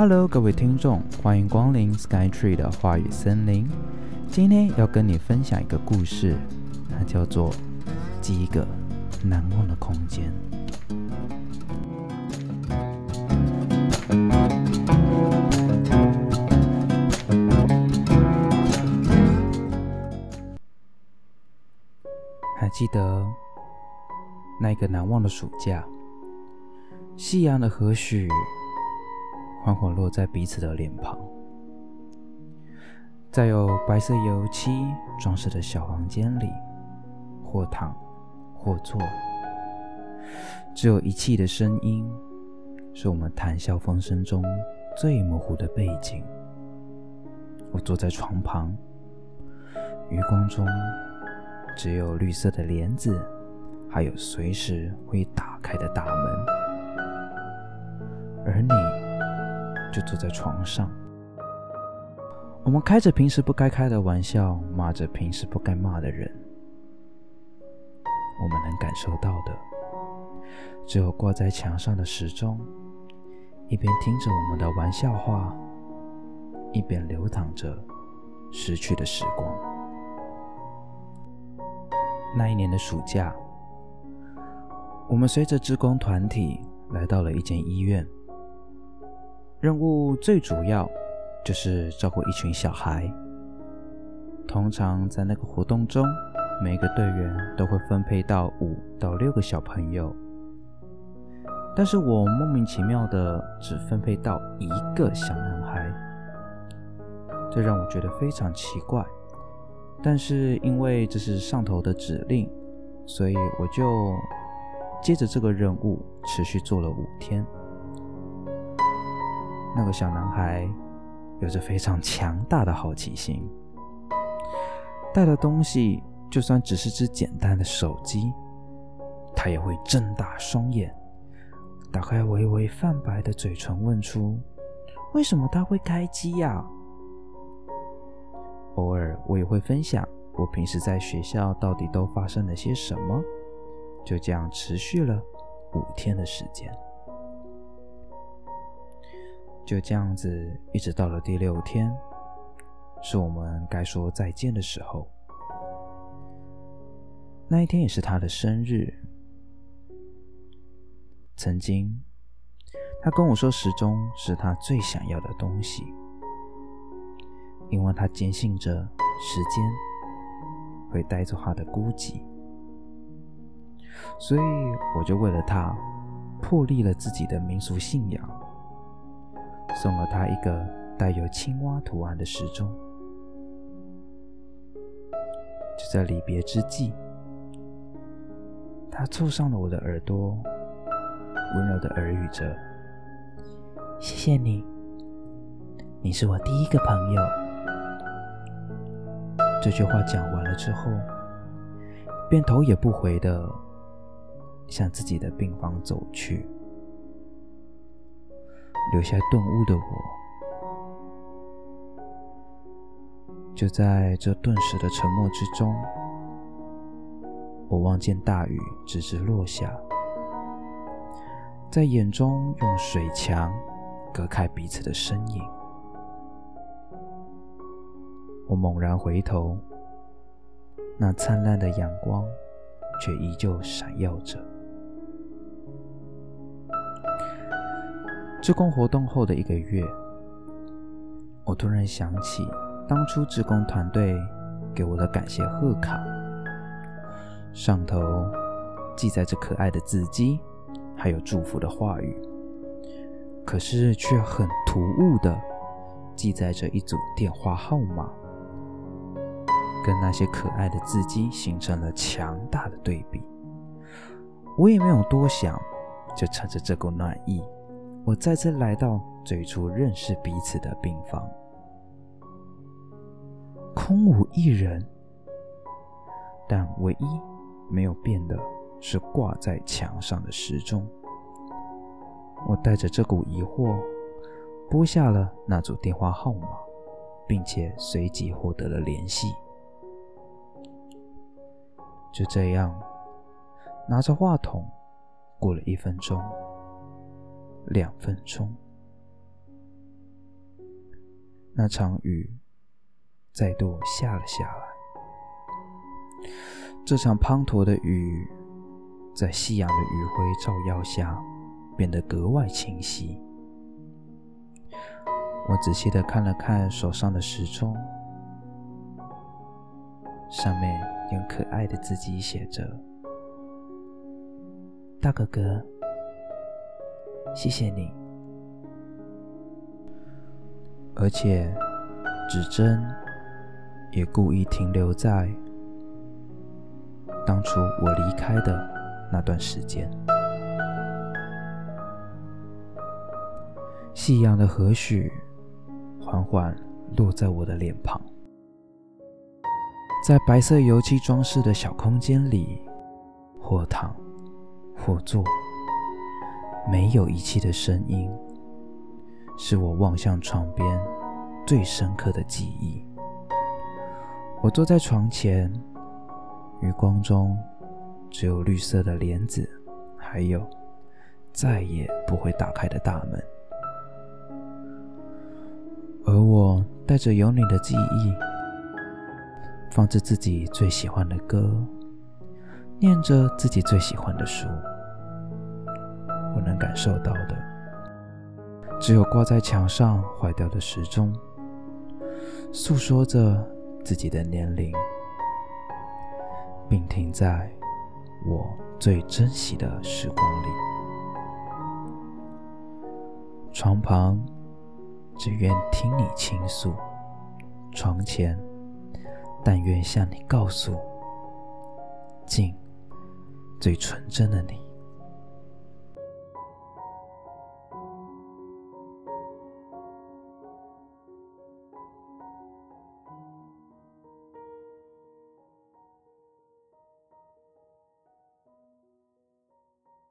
Hello， 各位听众，欢迎光临 Skytree 的话语森林。今天要跟你分享一个故事，它叫做《记一个难忘的空间》。还记得那个难忘的暑假，夕阳的和煦缓缓落在彼此的脸庞，在有白色油漆装饰的小房间里，或躺或坐，只有一气的声音，是我们谈笑风生中最模糊的背景。我坐在床旁，余光中只有绿色的帘子，还有随时会打开的大门，而你就坐在床上，我们开着平时不该开的玩笑，骂着平时不该骂的人。我们能感受到的，只有挂在墙上的时钟，一边听着我们的玩笑话，一边流淌着逝去的时光。那一年的暑假，我们随着志工团体来到了一间医院。任务最主要就是照顾一群小孩。通常在那个活动中，每个队员都会分配到5到6个小朋友，但是我莫名其妙的只分配到1个小男孩，这让我觉得非常奇怪。但是因为这是上头的指令，所以我就接着这个任务持续做了5天。那个小男孩有着非常强大的好奇心，带的东西就算只是只简单的手机，他也会睁大双眼，打开微微泛白的嘴唇，问出为什么他会开机呀？偶尔我也会分享我平时在学校到底都发生了些什么。就这样持续了5天的时间，就这样子一直到了第6天，是我们该说再见的时候。那一天也是他的生日。曾经他跟我说，时钟是他最想要的东西，因为他坚信着时间会带走他的孤寂。所以我就为了他破例了自己的民俗信仰，送了他一个带有青蛙图案的时钟。就在离别之际，他凑上了我的耳朵，温柔的耳语着：“谢谢你，你是我第一个朋友。”这句话讲完了之后，便头也不回的向自己的病房走去。留下顿悟的我，就在这顿时的沉默之中，我望见大雨直直落下，在眼中用水墙隔开彼此的身影。我猛然回头，那灿烂的阳光却依旧闪耀着。志工活动后的1个月，我突然想起当初志工团队给我的感谢贺卡，上头记载着可爱的字迹，还有祝福的话语，可是却很突兀的记载着一组电话号码，跟那些可爱的字迹形成了强大的对比。我也没有多想，就趁着这股暖意，我再次来到最初认识彼此的病房，空无一人。但唯一没有变的是挂在墙上的时钟。我带着这股疑惑，拨下了那组电话号码，并且随即获得了联系。就这样，拿着话筒，过了1分钟，2分钟，那场雨再度下了下来。这场滂沱的雨在夕阳的余晖照耀下变得格外清晰。我仔细地看了看手上的时钟，上面用可爱的字迹写着：大哥哥，谢谢你。而且指针也故意停留在当初我离开的那段时间。夕阳的和煦缓缓落在我的脸庞，在白色油漆装饰的小空间里，或躺或坐，没有仪器的声音是我望向床边最深刻的记忆。我坐在床前，余光中只有绿色的帘子，还有再也不会打开的大门。而我带着有你的记忆，放着自己最喜欢的歌，念着自己最喜欢的书。我能感受到的只有挂在墙上坏掉的时钟，诉说着自己的年龄，并停在我最珍惜的时光里。床旁只愿听你倾诉，床前但愿向你告诉，尽最纯真的你。